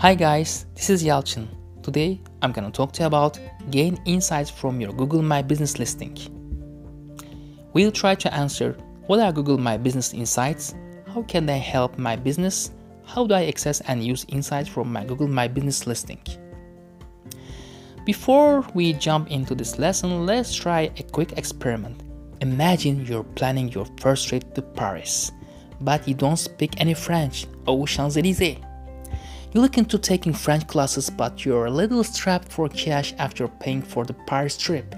Hi guys, this is Yalchin. Today I'm gonna talk to you about gain insights from your Google My Business listing. We'll try to answer what are Google My Business Insights, how can they help my business, how do I access and use insights from my Google My Business listing. Before we jump into this lesson, let's try a quick experiment. Imagine you're planning your first trip to Paris, but you don't speak any French or Champs-Élysées. You look into taking French classes, but you're a little strapped for cash after paying for the Paris trip.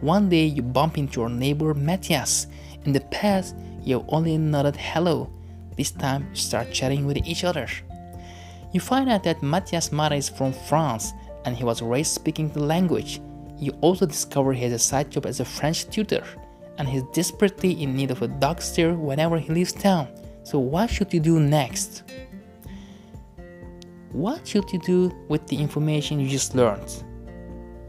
One day you bump into your neighbor Matthias. In the past, you've only nodded hello. This time you start chatting with each other. You find out that Matthias Mara is from France and he was raised speaking the language. You also discover he has a side job as a French tutor and he's desperately in need of a dog sitter whenever he leaves town. So what should you do next? What should you do with the information you just learned?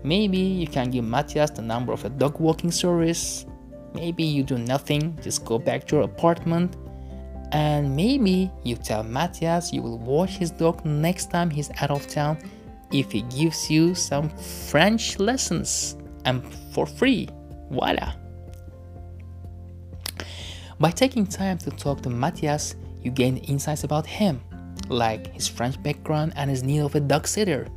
Maybe you can give Matthias the number of a dog walking service. Maybe you do nothing, just go back to your apartment. And maybe you tell Matthias you will watch his dog next time he's out of town if he gives you some French lessons and for free. Voila! By taking time to talk to Matthias, you gain insights about him, like his French background and his need of a dog sitter.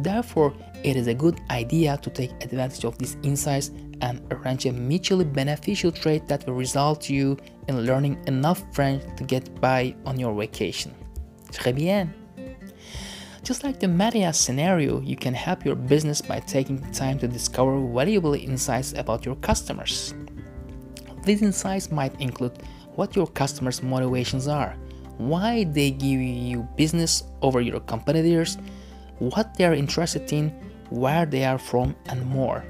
Therefore, it is a good idea to take advantage of these insights and arrange a mutually beneficial trade that will result you in learning enough French to get by on your vacation. Très bien! Just like the Matthias scenario, you can help your business by taking time to discover valuable insights about your customers. These insights might include what your customers' motivations are, why they give you business over your competitors, what they are interested in, where they are from, and more.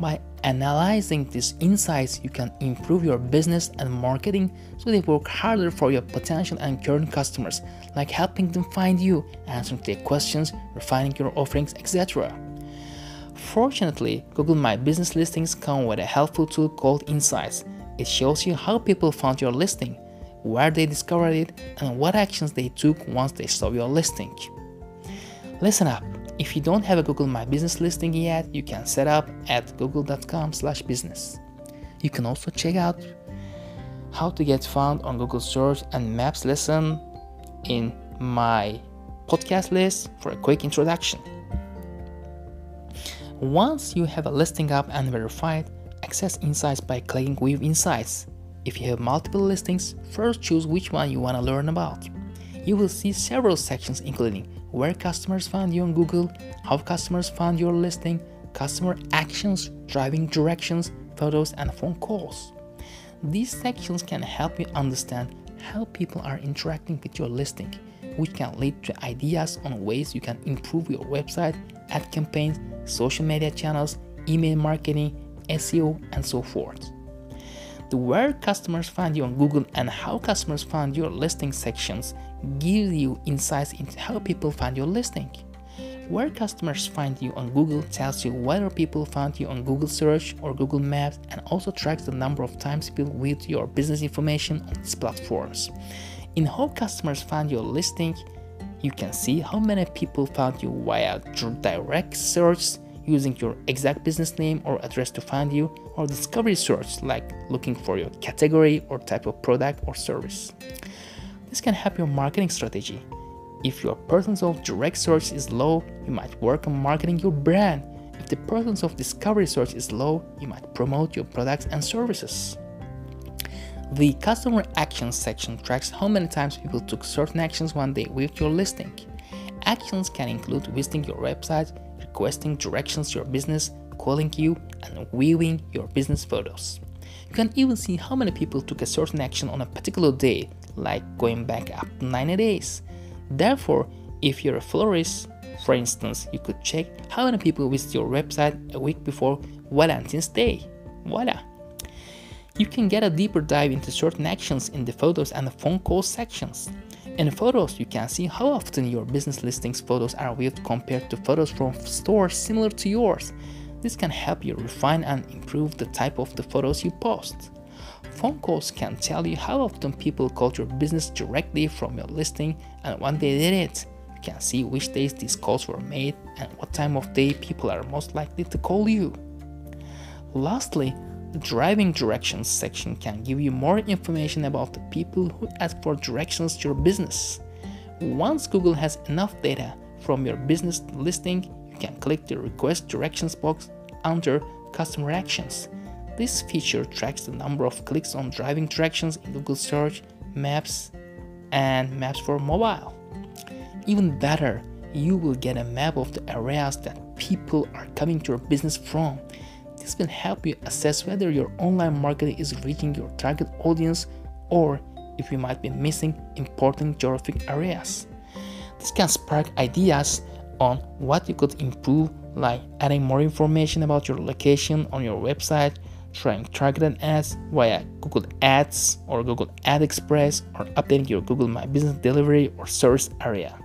By analyzing these insights, you can improve your business and marketing so they work harder for your potential and current customers, like helping them find you, answering their questions, refining your offerings, etc. Fortunately, Google My Business listings come with a helpful tool called Insights. It shows you how people found your listing, where they discovered it, and what actions they took once they saw your listing. Listen up, if you don't have a Google My Business listing yet, you can set up at google.com/business. You can also check out how to get found on Google Search and Maps lesson in my podcast list for a quick introduction. Once you have a listing up and verified, access insights by clicking View Insights. If you have multiple listings, first choose which one you want to learn about. You will see several sections including where customers found you on Google, how customers found your listing, customer actions, driving directions, photos, and phone calls. These sections can help you understand how people are interacting with your listing, which can lead to ideas on ways you can improve your website, ad campaigns, social media channels, email marketing, SEO, and so forth. The where customers find you on Google and how customers find your listing sections give you insights into how people find your listing. Where customers find you on Google tells you whether people found you on Google Search or Google Maps and also tracks the number of times people viewed your business information on these platforms. In how customers find your listing, you can see how many people found you via direct search using your exact business name or address to find you, or discovery search like looking for your category or type of product or service. This can help your marketing strategy. If your presence of direct search is low, you might work on marketing your brand. If the presence of discovery search is low, you might promote your products and services. The customer actions section tracks how many times people took certain actions when they viewed your listing. Actions can include visiting your website, requesting directions to your business, calling you, and viewing your business photos. You can even see how many people took a certain action on a particular day, like going back up to 90 days. Therefore, if you're a florist, for instance, you could check how many people visit your website a week before Valentine's Day. Voila! You can get a deeper dive into certain actions in the photos and the phone call sections. In photos, you can see how often your business listings photos are viewed compared to photos from stores similar to yours. This can help you refine and improve the type of the photos you post. Phone calls can tell you how often people called your business directly from your listing and when they did it. can see which days these calls were made and what time of day people are most likely to call you. Lastly, the driving directions section can give you more information about the people who ask for directions to your business. Once Google has enough data from your business listing, you can click the Request Directions box under Customer Actions. This feature tracks the number of clicks on driving directions in Google Search, Maps, and Maps for mobile. Even better, you will get a map of the areas that people are coming to your business from. This will help you assess whether your online marketing is reaching your target audience or if you might be missing important geographic areas. This can spark ideas on what you could improve, like adding more information about your location on your website, trying targeted ads via Google Ads or Google Ad Express, or updating your Google My Business delivery or service area.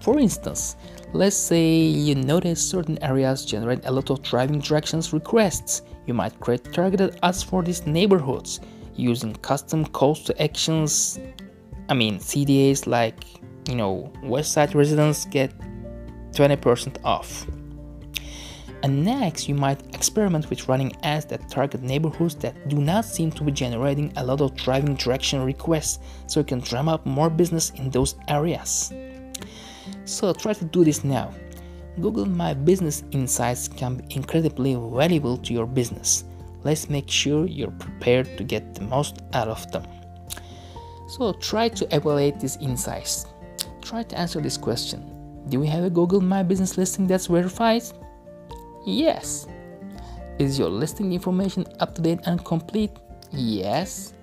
For instance, let's say you notice certain areas generate a lot of driving directions requests. You might create targeted ads for these neighborhoods using custom calls to actions. I mean CDAs, like, you know, Westside residents get 20% off. And next, you might experiment with running ads that target neighborhoods that do not seem to be generating a lot of driving direction requests, so you can drum up more business in those areas. So try to do this now. Google My Business Insights can be incredibly valuable to your business. Let's make sure you're prepared to get the most out of them. So try to evaluate these insights. Try to answer this question. Do we have a Google My Business listing that's verified? Yes. Is your listing information up to date and complete? Yes.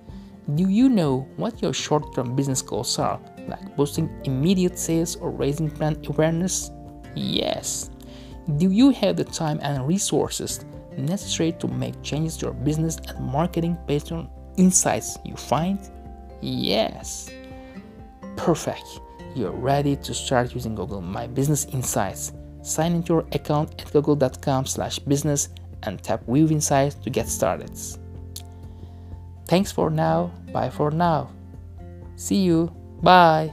Do you know what your short-term business goals are, like boosting immediate sales or raising brand awareness? Yes. Do you have the time and resources necessary to make changes to your business and marketing based on insights you find? Yes. Perfect. You're ready to start using Google My Business Insights. Sign into your account at google.com/business and tap View Insights to get started. Thanks for now. Bye for now. See you. Bye.